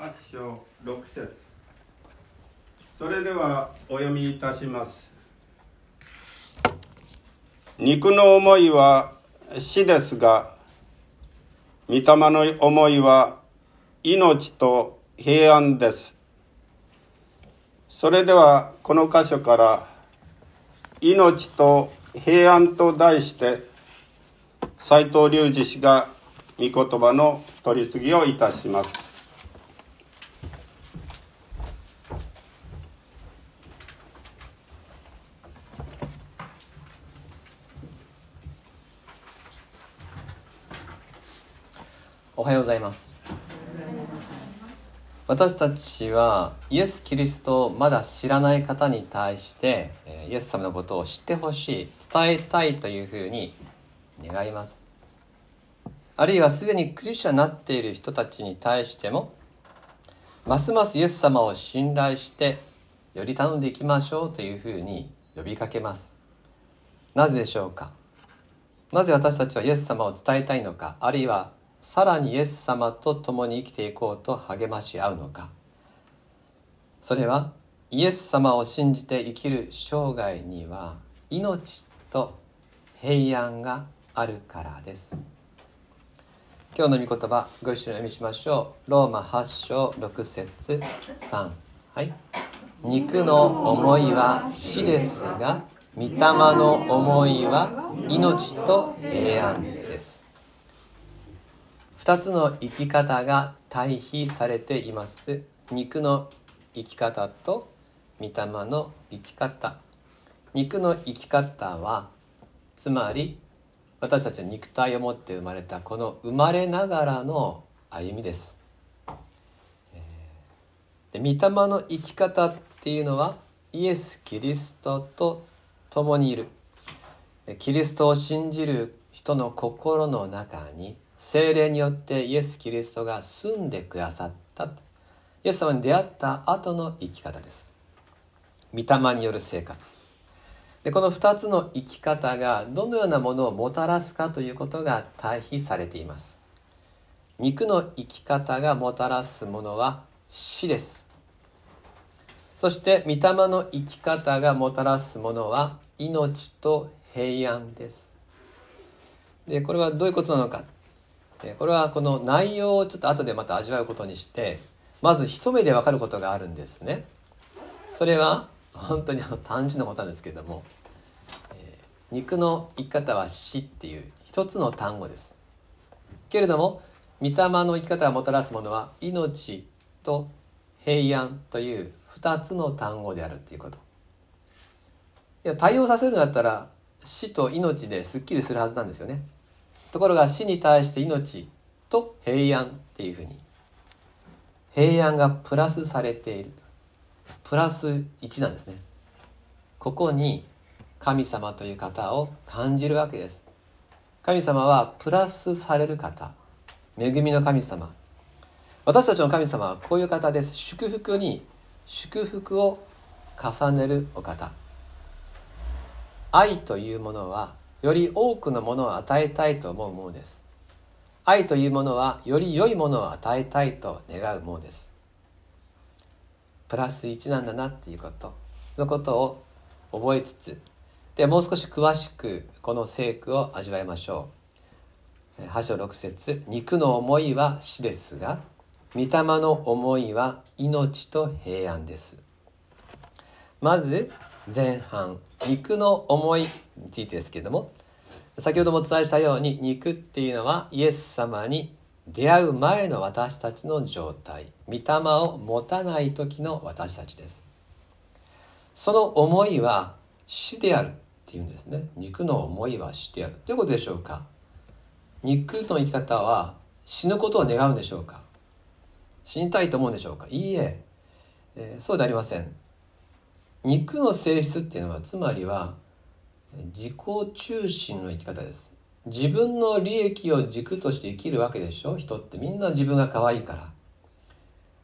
8章6節。それではお読みいたします。肉の思いは死ですが、御霊の思いは命と平安です。それではこの箇所から命と平安と題して斎藤隆二氏が御言葉の取り次ぎをいたします。おはようございます。私たちはイエス・キリストをまだ知らない方に対してイエス様のことを知ってほしい、伝えたいというふうに願います。あるいはすでにクリスチャンになっている人たちに対しても、ますますイエス様を信頼してより頼んでいきましょうというふうに呼びかけます。なぜでしょうか。なぜ私たちはイエス様を伝えたいのか、あるいはさらにイエス様と共に生きていこうと励まし合うのか。それはイエス様を信じて生きる生涯には命と平安があるからです。今日の御言葉ご一緒にお読みしましょう。ローマ8章6節3、はい、肉の思いは死ですが、御霊の思いは命と平安です。2つの生き方が対比されています。肉の生き方と御霊の生き方。肉の生き方はつまり私たちは肉体を持って生まれたこの生まれながらの歩みです。で、御霊の生き方っていうのはイエス・キリストと共にいるキリストを信じる人の心の中に聖霊によってイエス・キリストが住んでくださった、イエス様に出会った後の生き方です。御霊による生活で、この2つの生き方がどのようなものをもたらすかということが対比されています。肉の生き方がもたらすものは死です。そして御霊の生き方がもたらすものは命と平安です。で、これはどういうことなのか。これはこの内容をちょっと後でまた味わうことにして、まず一目で分かることがあるんですね。それは本当に単純なことなんですけれども、肉の生き方は死っていう一つの単語ですけれども、御霊の生き方がもたらすものは命と平安という二つの単語であるということ。いや、対応させるんだったら死と命ですっきりするはずなんですよね。ところが死に対して命と平安っていうふうに平安がプラスされている、プラス1なんですね。ここに神様という方を感じるわけです。神様はプラスされる方、恵みの神様。私たちの神様はこういう方です。祝福に祝福を重ねるお方。愛というものはより多くのものを与えたいと思うものです。愛というものはより良いものを与えたいと願うものです。プラス1なんだなっていうこと、そのことを覚えつつ、でもう少し詳しくこの聖句を味わいましょう。8章6節、肉の思いは死ですが、御霊の思いは命と平安です。まず前半、肉の思いについてですけれども、先ほどもお伝えしたように肉っていうのはイエス様に出会う前の私たちの状態、御霊を持たない時の私たちです。その思いは死であるっていうんですね。肉の思いは死である。どういうことでしょうか。肉の生き方は死ぬことを願うんでしょうか。死にたいと思うんでしょうか。いいえ、そうでありません。肉の性質っていうのはつまりは自己中心の生き方です。自分の利益を軸として生きるわけでしょ。人ってみんな自分が可愛いから。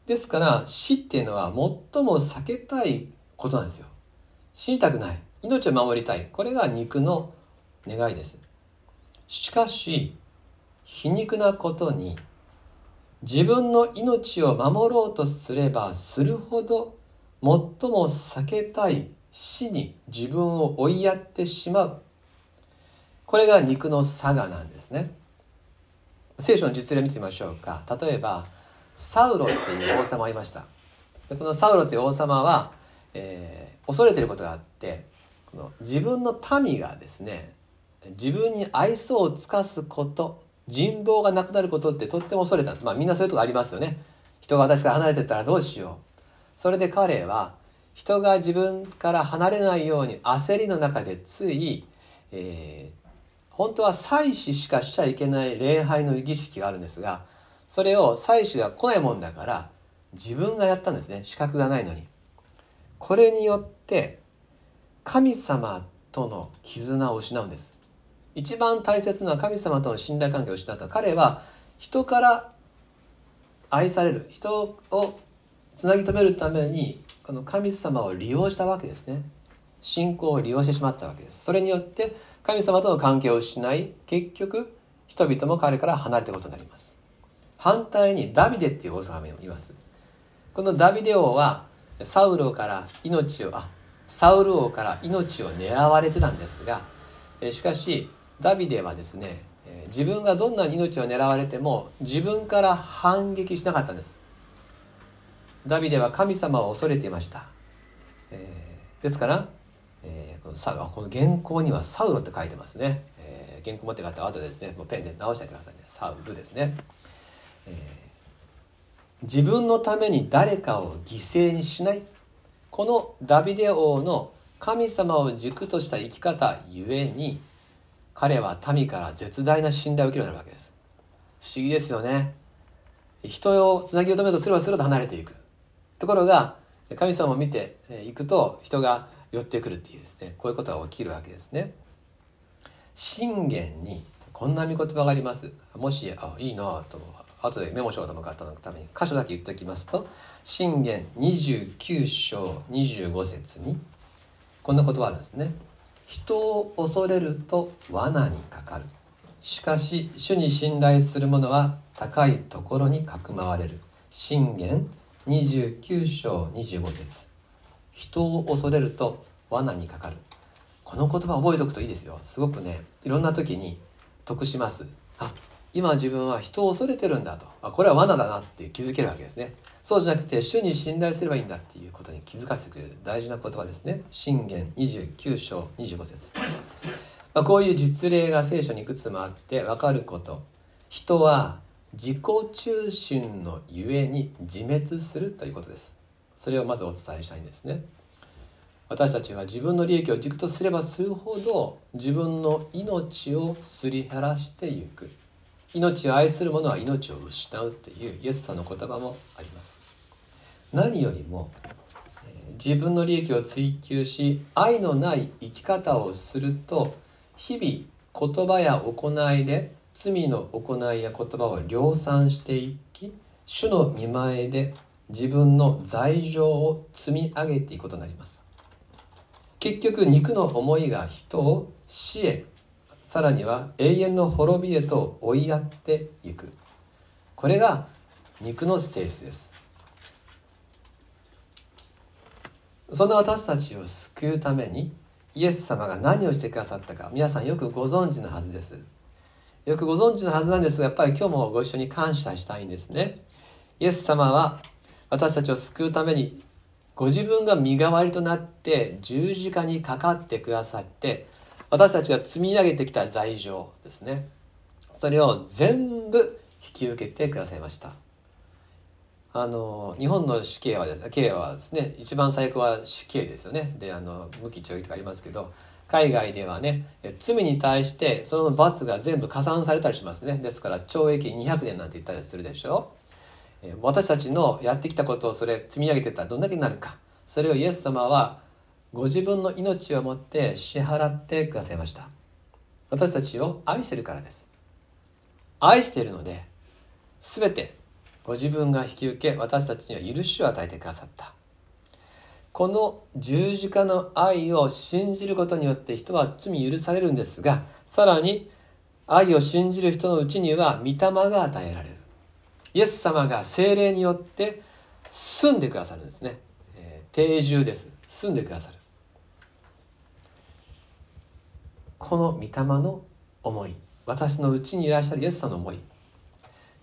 ですから死っていうのは最も避けたいことなんですよ。死にたくない、命を守りたい、これが肉の願いです。しかし皮肉なことに自分の命を守ろうとすればするほど、最も避けたい死に自分を追いやってしまう。これが肉のサガなんですね。聖書の実例を見てみましょうか。例えばサウロっていう王様がいました。このサウロという王様は、恐れていることがあって、この自分の民がですね、自分に愛想を尽かすこと、人望がなくなることってとっても恐れたんです。みんなそういうとこありますよね。人が私から離れてったらどうしよう。それで彼は人が自分から離れないように焦りの中でつい、本当は祭司しかしちゃいけない礼拝の儀式があるんですが、それを祭司が来ないもんだから自分がやったんですね。資格がないのに。これによって神様との絆を失うんです。一番大切な神様との信頼関係を失った。彼は人から愛される、人をつなぎ止めるためにこの神様を利用したわけですね。信仰を利用してしまったわけです。それによって神様との関係を失い、結局人々も彼から離れていくことになります。反対にダビデっていう王様がいます。このダビデ王はサウル王から命を狙われてたんですが、しかしダビデはですね、自分がどんなに命を狙われても自分から反撃しなかったんです。ダビデは神様を恐れていました。ですから、この原稿にはサウロって書いてますね。原稿持って帰ったら後でですね、もうペンで直してくださいね。サウルですね。自分のために誰かを犠牲にしない。このダビデ王の神様を軸とした生き方ゆえに、彼は民から絶大な信頼を受けるようになるわけです。不思議ですよね。人をつなぎを止めるとすればするほど離れていく。ところが神様を見ていくと人が寄ってくるっていうですね、こういうことが起きるわけですね。箴言にこんな見言葉があります。もしいいなと後でメモしようと思ったのために箇所だけ言っておきますと、箴言29章25節にこんな言葉あるんですね。人を恐れると罠にかかる。しかし主に信頼する者は高いところにかくまわれる。箴言29章25節。人を恐れると罠にかかる。この言葉覚えておくといいですよ。すごくね、いろんな時に得します。今自分は人を恐れてるんだと。これは罠だなって気づけるわけですね。そうじゃなくて主に信頼すればいいんだっていうことに気づかせてくれる大事な言葉ですね。箴言29章25節。こういう実例が聖書にいくつもあって分かること。人は自己中心のゆえに自滅するということです。それをまずお伝えしたいんですね。私たちは自分の利益を軸とすればするほど自分の命をすり減らしていく。命を愛する者は命を失うというイエスさんの言葉もあります。何よりも自分の利益を追求し愛のない生き方をすると、日々言葉や行いで罪の行いや言葉を量産していき、主の御前で自分の罪状を積み上げていくことになります。結局肉の思いが人を死へ、さらには永遠の滅びへと追いやっていく。これが肉の性質です。そんな私たちを救うためにイエス様が何をしてくださったか、皆さんよくご存知のはずです。よくご存知のはずなんですが、やっぱり今日もご一緒に感謝したいんですね。イエス様は私たちを救うためにご自分が身代わりとなって十字架にかかってくださって、私たちが積み上げてきた罪状ですね、それを全部引き受けてくださいました。日本の死刑はですね、一番最高は死刑ですよね。で、無期懲役とかありますけど、海外ではね、罪に対してその罰が全部加算されたりしますね。ですから懲役200年なんて言ったりするでしょ。私たちのやってきたことをそれ積み上げてったらどんだけになるか、それをイエス様はご自分の命をもって支払ってくださいました。私たちを愛してるからです。愛しているので、全てご自分が引き受け、私たちには許しを与えてくださった。この十字架の愛を信じることによって人は罪許されるんですが、さらに愛を信じる人のうちには御霊が与えられる。イエス様が聖霊によって住んでくださるんですね。定住です。住んでくださる。この御霊の思い、私のうちにいらっしゃるイエス様の思い。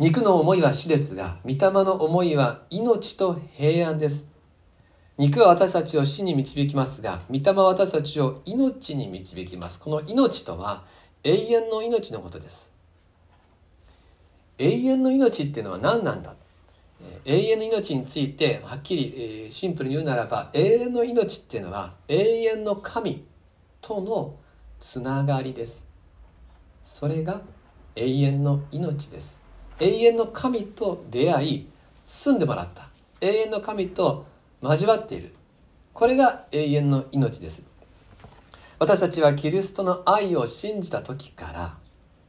肉の思いは死ですが、御霊の思いは命と平安です。肉は私たちを死に導きますが、御霊は私たちを命に導きます。この命とは永遠の命のことです。永遠の命っていうのは何なんだ。永遠の命についてはっきりシンプルに言うならば、永遠の命っていうのは永遠の神とのつながりです。それが永遠の命です。永遠の神と出会い住んでもらった、永遠の神と交わっている、これが永遠の命です。私たちはキリストの愛を信じた時から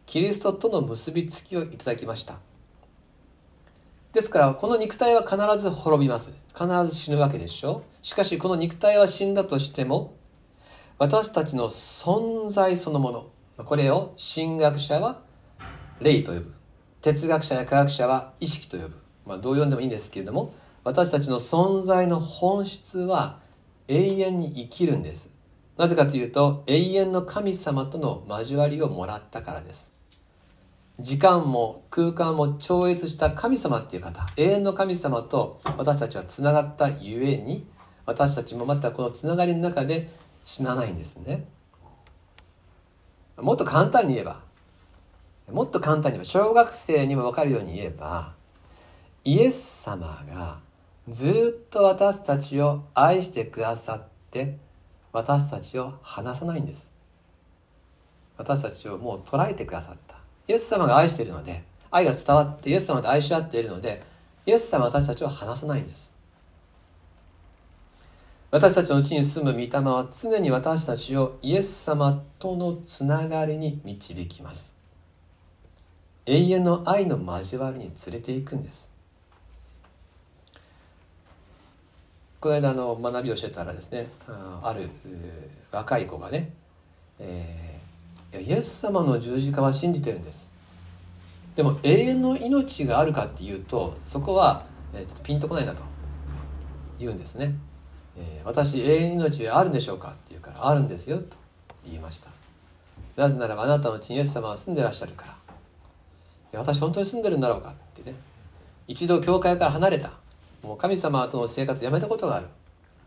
キリストとの結びつきをいただきました。ですからこの肉体は必ず滅びます。必ず死ぬわけでしょ。しかしこの肉体は死んだとしても、私たちの存在そのもの、これを神学者は霊と呼ぶ、哲学者や科学者は意識と呼ぶ、どう呼んでもいいんですけれども、私たちの存在の本質は永遠に生きるんです。なぜかというと、永遠の神様との交わりをもらったからです。時間も空間も超越した神様っていう方、永遠の神様と私たちはつながったゆえに、私たちもまたこのつながりの中で死なないんですね。もっと簡単に言えば、小学生にも分かるように言えば、イエス様がずっと私たちを愛してくださって、私たちを離さないんです。私たちをもう捉えてくださった。イエス様が愛しているので、愛が伝わってイエス様と愛し合っているので、イエス様は私たちを離さないんです。私たちのうちに住む御霊は常に私たちをイエス様とのつながりに導きます。永遠の愛の交わりに連れていくんです。この間学びをしてたらですね、ある若い子がね、イエス様の十字架は信じてるんです。でも永遠の命があるかっていうと、そこはちょっとピンとこないなと言うんですね。私、永遠の命あるんでしょうかって言うから、あるんですよと言いました。なぜならば、あなたのうちにイエス様は住んでらっしゃるから。私本当に住んでるんだろうかってね、一度教会から離れた、もう神様との生活をやめたことがある、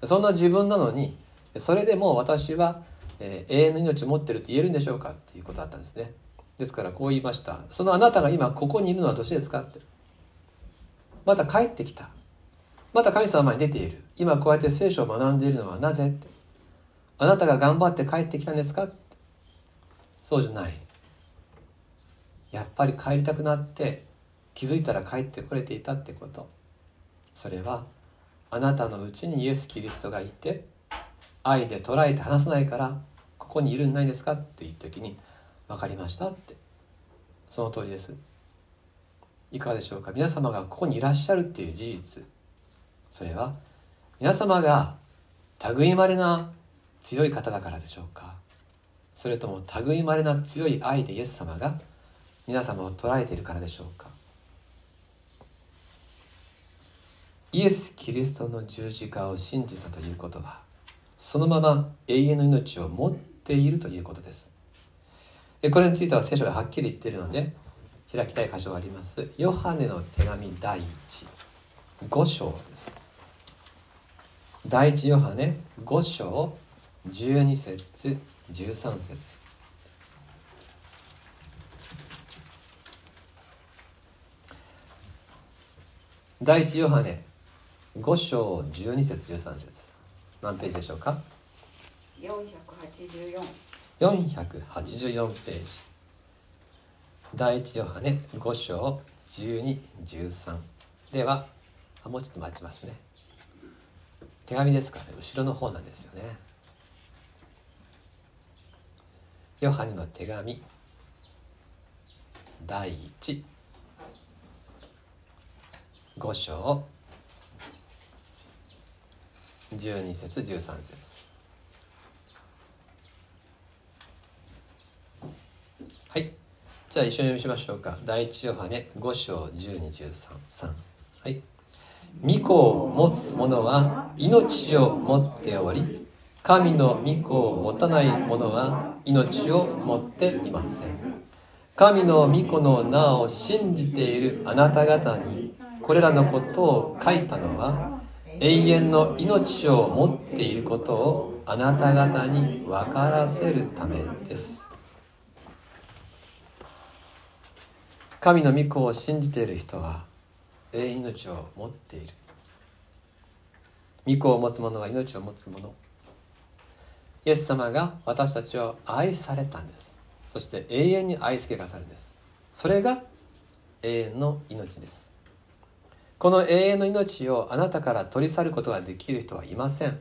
そんな自分なのに、それでも私は永遠の命を持っていると言えるんでしょうかっていうことだったんですね。ですからこう言いました。そのあなたが今ここにいるのはどうしてですかって。また帰ってきた、また神様の前に出ている、今こうやって聖書を学んでいるのはなぜって。あなたが頑張って帰ってきたんですかって。そうじゃない、やっぱり帰りたくなって気づいたら帰ってこれていたってこと。それはあなたのうちにイエス・キリストがいて、愛で捉えて離さないからここにいるんないですかって言った時に、分かりましたって。その通りです。いかがでしょうか。皆様がここにいらっしゃるっていう事実、それは皆様が類いまれな強い方だからでしょうか。それとも類いまれな強い愛でイエス様が皆様を捉えているからでしょうか。イエス・キリストの十字架を信じたということは、そのまま永遠の命を持っているということです。これについては聖書がはっきり言っているので、開きたい箇所があります。ヨハネの手紙第1、5章です。第1ヨハネ5章12節13節。第1ヨハネ5章12節13節。何ページでしょうか。484ページ。第1ヨハネ5章12、13。ではもうちょっと待ちますね。手紙ですからね、後ろの方なんですよね。ヨハネの手紙第1、5章12節13節。はい、じゃあ一緒に読みしましょうか。第一ヨハネ5章10-13。はい。御子を持つ者は命を持っており、神の御子を持たない者は命を持っていません。神の御子の名を信じているあなた方にこれらのことを書いたのは、永遠の命を持っていることをあなた方に分からせるためです。神の御子を信じている人は永遠の命を持っている。御子を持つ者は命を持つ者。イエス様が私たちを愛されたんです。そして永遠に愛付けがされるんです。それが永遠の命です。この永遠の命をあなたから取り去ることができる人はいません。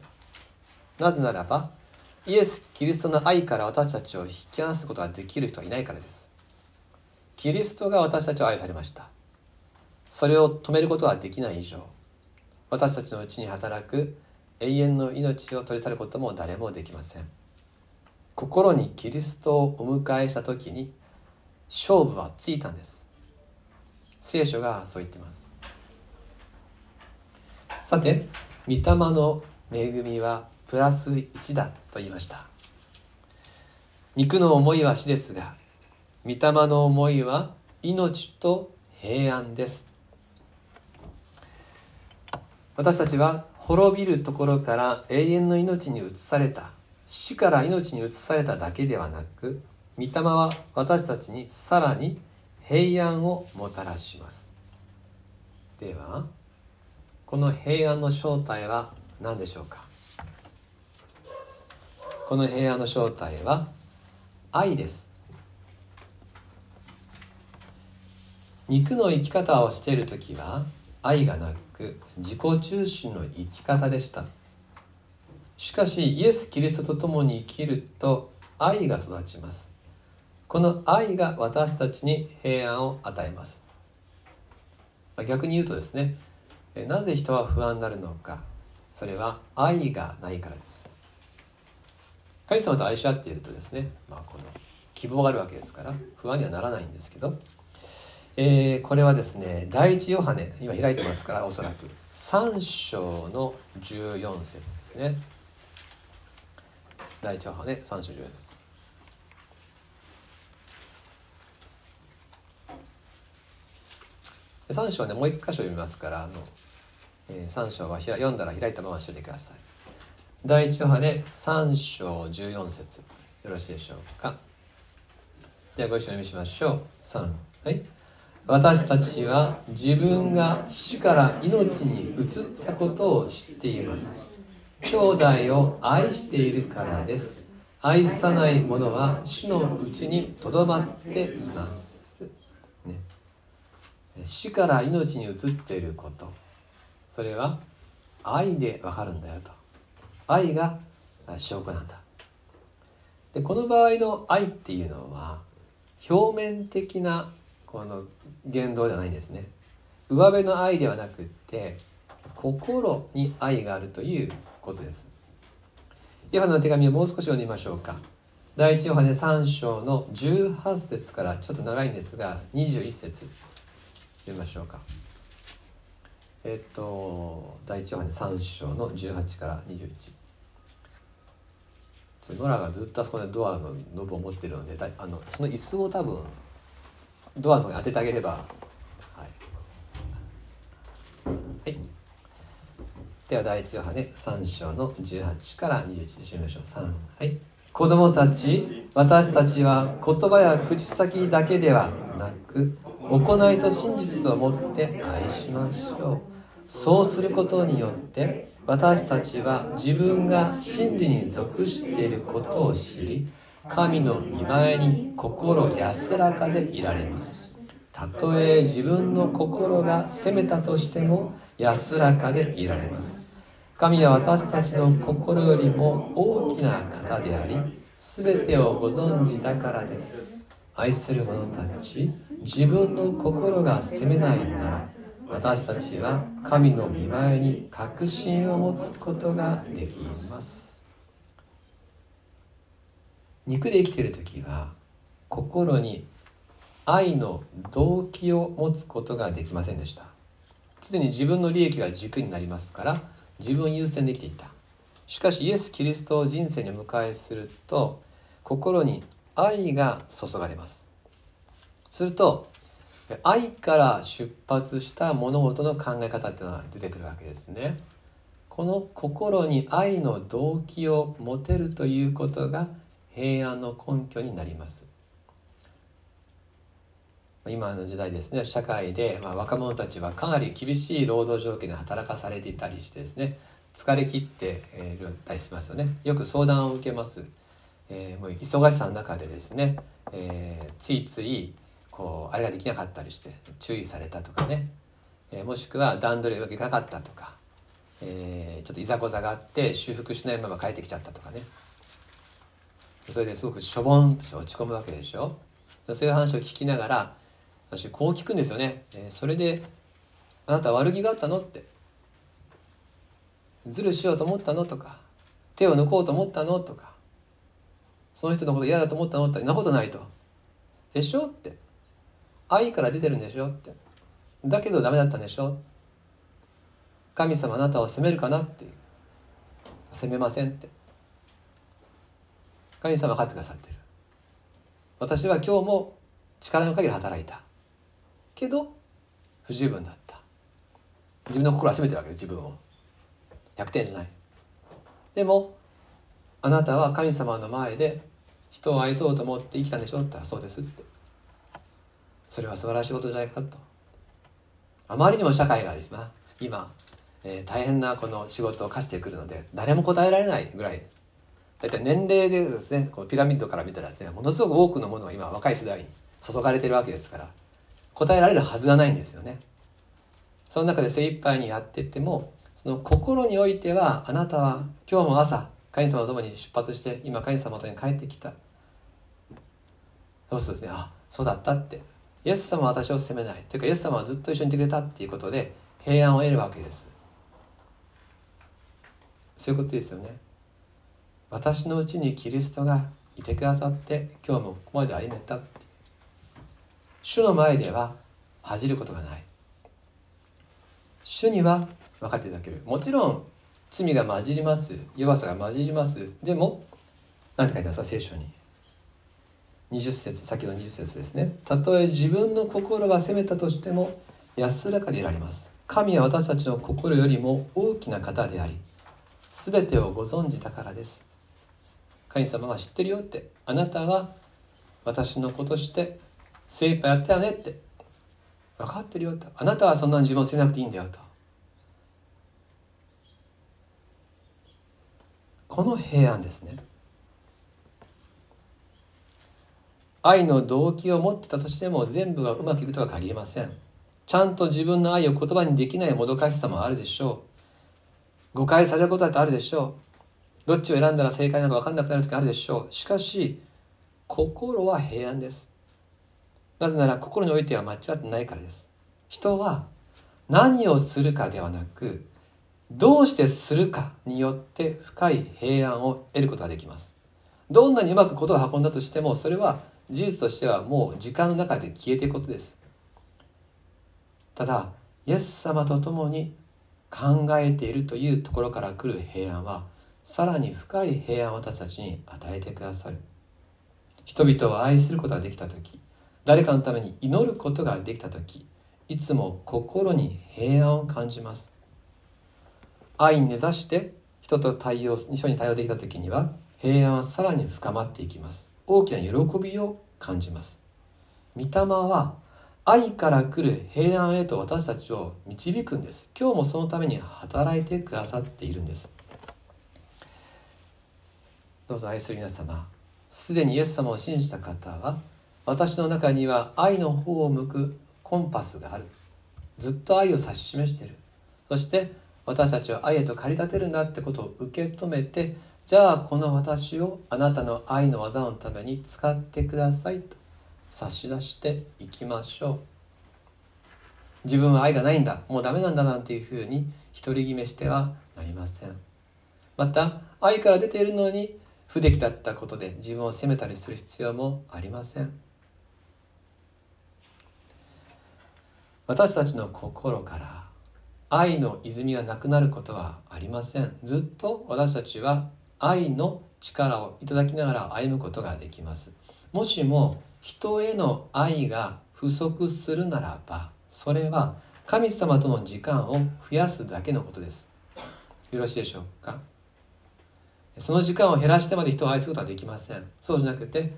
なぜならばイエス・キリストの愛から私たちを引き離すことができる人はいないからです。キリストが私たちを愛されました。それを止めることはできない以上、私たちのうちに働く永遠の命を取り去ることも誰もできません。心にキリストをお迎えしたときに勝負はついたんです。聖書がそう言っています。さて、御霊の恵みはプラス1だと言いました。肉の思いは死ですが、御霊の思いは命と平安です。私たちは滅びるところから永遠の命に移された、死から命に移されただけではなく、御霊は私たちにさらに平安をもたらします。ではこの平安の正体は何でしょうか。この平安の正体は愛です。肉の生き方をしているときは愛がなく自己中心の生き方でした。しかしイエス・キリストと共に生きると愛が育ちます。この愛が私たちに平安を与えます。逆に言うとですね、なぜ人は不安になるのか、それは愛がないからです。神様と愛し合っているとですね、この希望があるわけですから不安にはならないんですけど、これはですね、第一ヨハネ、今開いてますからおそらく3章の14節ですね。第一ヨハネ3章14節。3章ね、もう1箇所読みますから、3章は読んだら開いたままにしておいてください。第一ヨハネ3章14節、よろしいでしょうか。ではご一緒に読みしましょう。3、はい。私たちは自分が死から命に移ったことを知っています。兄弟を愛しているからです。愛さない者は死のうちにとどまっています、ね。死から命に移っていること。それは愛でわかるんだよと。愛が証拠なんだ。で、この場合の愛っていうのは表面的なこの言動ではないんですね。上辺の愛ではなくって心に愛があるということです。ヨハネの手紙をもう少し読んでみましょうか。第一ヨハネ3章の18節から、ちょっと長いんですが21節読みましょうか。第一ヨハネ3章の18から21。ノラがずっとあそこでドアのノブを持ってるので、その椅子を多分ドアの方に当ててあげれば、はい、では第一ヨハネ3章の18から21で締めましょう。3、はい、子供たち、私たちは言葉や口先だけではなく行いと真実をもって愛しましょう。そうすることによって私たちは自分が真理に属していることを知り、神の御前に心安らかでいられます。たとえ自分の心が責めたとしても安らかでいられます。神は私たちの心よりも大きな方であり、すべてをご存知だからです。愛する者たち、自分の心が責めないなら、私たちは神の御前に確信を持つことができます。肉で生きているときは心に愛の動機を持つことができませんでした。常に自分の利益が軸になりますから、自分優先で生きていた。しかしイエス・キリストを人生にお迎えすると、心に愛が注がれます。すると、愛から出発した物事の考え方というのが出てくるわけですね。この心に愛の動機を持てるということが平安の根拠になります。今の時代ですね、社会で若者たちはかなり厳しい労働条件で働かされていたりしてですね、疲れ切っていたりしますよね。よく相談を受けます。もう忙しさの中でですね、ついついあれができなかったりして注意されたとかね、もしくは段取りがいかなかったとか、ちょっといざこざがあって修復しないまま帰ってきちゃったとかね、それですごくしょぼんとして落ち込むわけでしょ。そういう話を聞きながら私こう聞くんですよね。それであなた悪気があったのって、ズルしようと思ったのとか、手を抜こうと思ったのとか、その人のこと嫌だと思ったのって、そんなことないとでしょって、愛から出てるんでしょって、だけどダメだったんでしょ、神様あなたを責めるかなって、責めませんって、神様が勝ってくださってる、私は今日も力の限り働いたけど不十分だった、自分の心は責めてるわけです。自分を100点じゃない。でもあなたは神様の前で人を愛そうと思って生きたんでしょって、そうですって、それは素晴らしいことじゃないかと。あまりにも社会がですね、今、大変なこの仕事を課してくるので誰も答えられないぐらい、だいたい年齢でですね、このピラミッドから見たらですね、ものすごく多くのものが今若い世代に注がれているわけですから、答えられるはずがないんですよね。その中で精一杯にやっていっても、その心においてはあなたは今日も朝神様と共に出発して今神様とに帰ってきた、そうするとですね、あ、そうだったって、イエス様は私を責めないというか、イエス様はずっと一緒にいてくれたっていうことで平安を得るわけです。そういうことですよね。私のうちにキリストがいてくださって今日もここまで歩めた、主の前では恥じることがない、主には分かっていただける。もちろん罪が混じります、弱さが混じります。でも何て書いてますか、聖書に。20節、先の20節ですね。たとえ自分の心が責めたとしても安らかでいられます。神は私たちの心よりも大きな方であり、すべてをご存知だからです。神様は知ってるよって、あなたは私のことして精一杯やったよねって、分かってるよと、あなたはそんなに自分を責めなくていいんだよと。この平安ですね。愛の動機を持ってたとしても全部がうまくいくとは限りません。ちゃんと自分の愛を言葉にできないもどかしさもあるでしょう。誤解されることだってあるでしょう。どっちを選んだら正解なのか分かんなくなる時あるでしょう。しかし心は平安です。なぜなら心においては間違ってないからです。人は何をするかではなく、どうしてするかによって深い平安を得ることができます。どんなにうまくことを運んだとしても、それは事実としてはもう時間の中で消えていくことです。ただイエス様と共に考えているというところから来る平安は、さらに深い平安を私たちに与えてくださる。人々を愛することができた時、誰かのために祈ることができた時、いつも心に平安を感じます。愛に根ざして人に対応できた時には、平安はさらに深まっていきます。大きな喜びを感じます。御霊は愛から来る平安へと私たちを導くんです。今日もそのために働いてくださっているんです。どうぞ愛する皆様、すでにイエス様を信じた方は、私の中には愛の方を向くコンパスがある、ずっと愛を指し示している、そして私たちを愛へと駆り立てるんだってことを受け止めて、じゃあこの私をあなたの愛の技のために使ってくださいと差し出していきましょう。自分は愛がないんだ、もうダメなんだなんていうふうに独り決めしてはなりません。また愛から出ているのに不出来だったことで自分を責めたりする必要もありません。私たちの心から愛の泉がなくなることはありません。ずっと私たちは愛の力をいただきながら歩むことができます。もしも人への愛が不足するならば、それは神様との時間を増やすだけのことです。よろしいでしょうか。その時間を減らしてまで人を愛することはできません。そうじゃなくて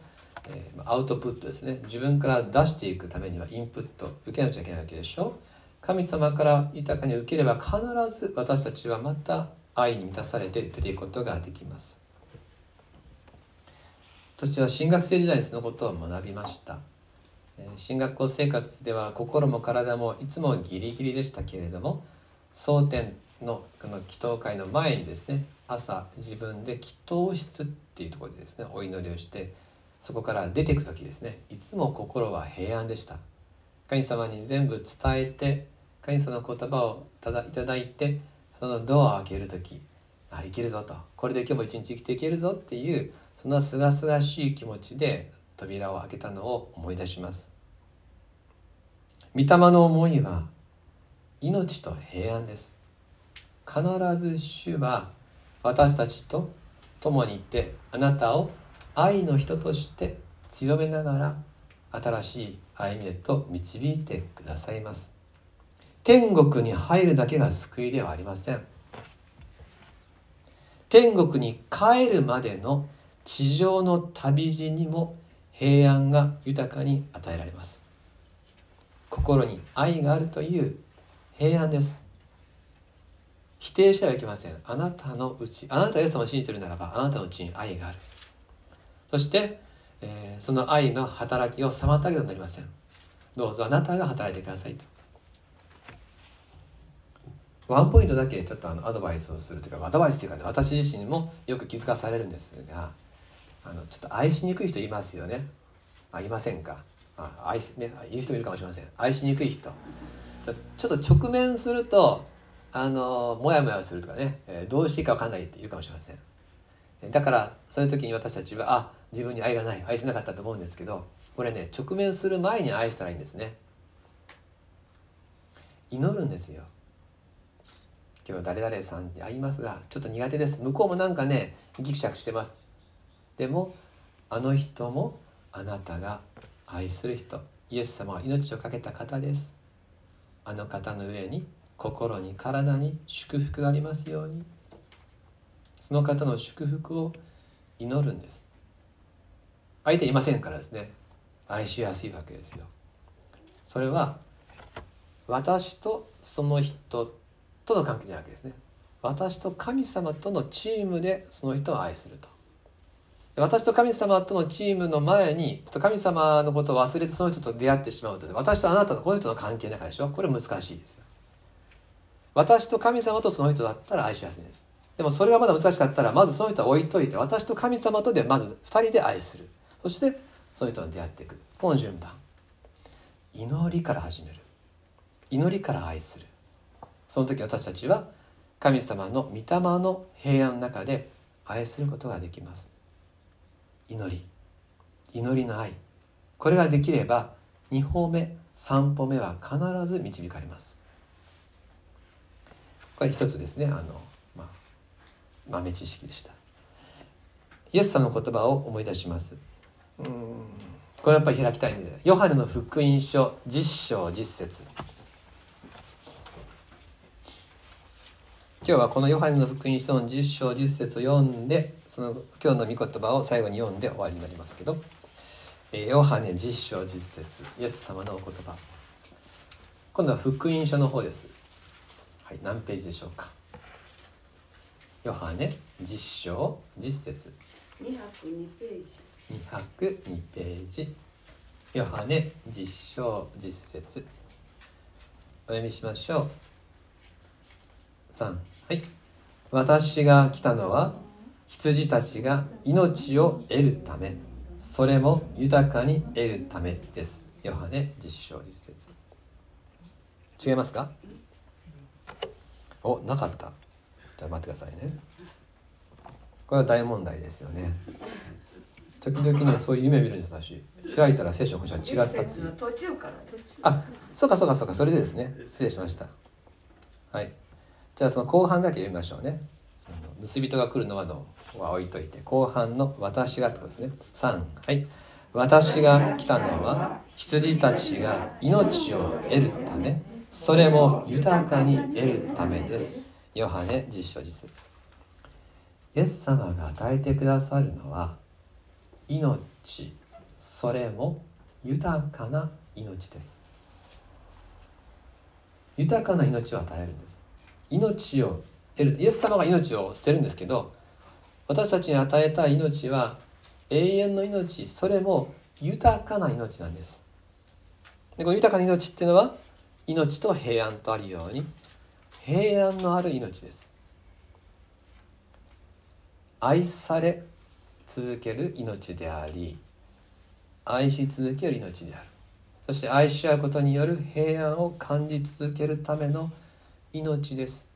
アウトプットですね。自分から出していくためにはインプット受けなくちゃいけないわけでしょ。神様から豊かに受ければ必ず私たちはまた愛に満たされて出ていくことができます。私は新学生時代にそのことを学びました。新学校生活では心も体もいつもギリギリでしたけれども、争点のこの祈祷会の前にですね、朝自分で祈祷室っていうところでですねお祈りをして、そこから出ていくときですね、いつも心は平安でした。神様に全部伝えて、神様の言葉をいただいて、そのドアを開けるとき、あ、いけるぞと、これで今日も一日生きていけるぞっていう、そんな清々しい気持ちで扉を開けたのを思い出します。御霊の思いは命と平安です。必ず主は私たちと共にいて、あなたを愛の人として強めながら新しい歩みへと導いてくださいます。天国に入るだけが救いではありません。天国に帰るまでの地上の旅路にも平安が豊かに与えられます。心に愛があるという平安です。否定してはいけません。あなたのうち、あなたがイエス様を信じているならば、あなたのうちに愛がある。そしてその愛の働きを妨げてはなりません。どうぞあなたが働いてくださいと。ワンポイントだけちょっとアドバイスをするというか、アドバイスというかね、私自身もよく気づかされるんですが、ちょっと愛しにくい人いますよね。あ、いませんか。いる人もいるかもしれません。愛しにくい人。ちょっと直面するとモヤモヤするとかね、どうしていいか分かんないっているかもしれません。だからそういう時に私たちは自分に愛がない、愛せなかったと思うんですけど、これね、直面する前に愛したらいいんですね。祈るんですよ。今日誰々さんに会いますがちょっと苦手です。向こうもなんかねギクシャクしてます。でもあの人もあなたが愛する人、イエス様は命をかけた方です。あの方の上に心に体に祝福がありますように、その方の祝福を祈るんです。相手いませんからですね、愛しやすいわけですよ。それは私とその人との関係じゃなくてですね、私と神様とのチームでその人を愛すると。私と神様とのチームの前にちょっと神様のことを忘れてその人と出会ってしまうと、私とあなたのこの人の関係の中でしょ、これ難しいですよ。私と神様とその人だったら愛しやすいんです。でもそれはまだ難しかったら、まずその人は置いといて、私と神様とでまず2人で愛する。そしてその人に出会っていく。この順番。祈りから始める。祈りから愛する。その時私たちは神様の御霊の平安の中で愛することができます。祈り。祈りの愛。これができれば2歩目、3歩目は必ず導かれます。これ一つですね。豆知識でした。イエス様の言葉を思い出します。これやっぱり開きたいので、ヨハネの福音書10章10節、今日はこのヨハネの福音書の10章10節を読んで、その今日の御言葉を最後に読んで終わりになりますけど、ヨハネ10章10節、イエス様のお言葉。今度は福音書の方です。はい、何ページでしょうか。ヨハネ10章10節、202ページ、ヨハネ10章10節、お読みしましょう。3、はい、私が来たのは羊たちが命を得るため、それも豊かに得るためです。ヨハネ10章10節、違いますか。なかった。じゃあ待ってくださいね。これは大問題ですよね。時々ねそういう夢見るんです。私開いたら聖書の箇所が違ったっていう。途中からあ、そうかそれでですね、失礼しました。はい、じゃあその後半だけ読みましょうね。その盗人が来るのはどうは置いといて、後半の私がってことですね。3、はい、私が来たのは羊たちが命を得るため、それも豊かに得るためです。ヨハネ10章10節。イエス様が与えてくださるのは命、それも豊かな命です。豊かな命を与えるんです。命を得る、イエス様が命を捨てるんですけど、私たちに与えた命は永遠の命、それも豊かな命なんです。でこの豊かな命っていうのは、命と平安とあるように平安のある命です。愛され続ける命であり、愛し続ける命である。そして愛し合うことによる平安を感じ続けるための命です。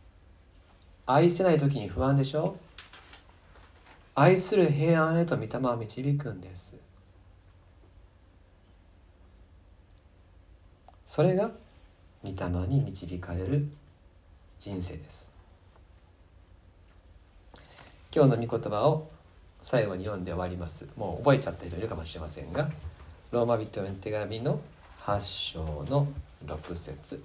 愛せない時に不安でしょう。愛する平安へと御霊は導くんです。それが御霊に導かれる人生です。今日の御言葉を最後に読んで終わります。もう覚えちゃった人いるかもしれませんが、ローマ人への手紙の8章の6節。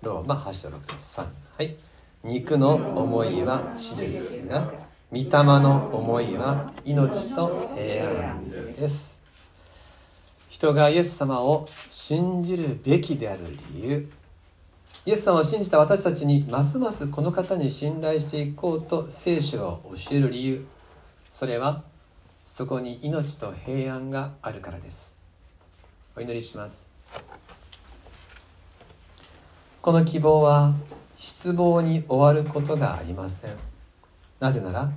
ローマ8章6節3、はい、肉の思いは死ですが、御霊の思いは命と平安です。人がイエス様を信じるべきである理由、イエス様を信じた私たちにますますこの方に信頼していこうと聖書が教える理由、それはそこに命と平安があるからです。お祈りします。この希望は失望に終わることがありません。なぜなら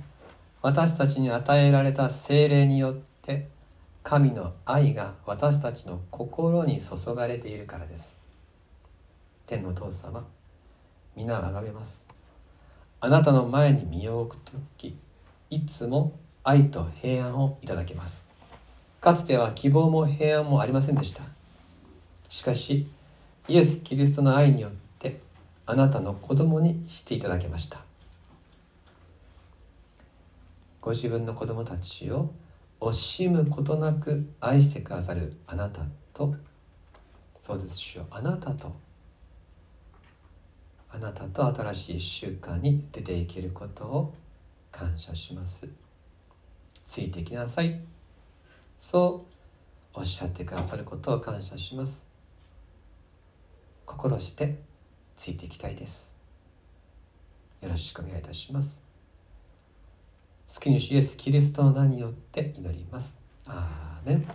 私たちに与えられた聖霊によって神の愛が私たちの心に注がれているからです。天のお父様、皆をあがめます。あなたの前に身を置くとき、いつも愛と平安をいただけます。かつては希望も平安もありませんでした。しかしイエス・キリストの愛によってあなたの子供にしていただきました。ご自分の子供たちを惜しむことなく愛してくださるあなたと、そうですしよう、あなたと新しい習慣に出ていけることを感謝します。ついてきなさい。そうおっしゃってくださることを感謝します。心してついていきたいです。よろしくお願いいたします。救い主イエスキリストの名によって祈ります。アーメン。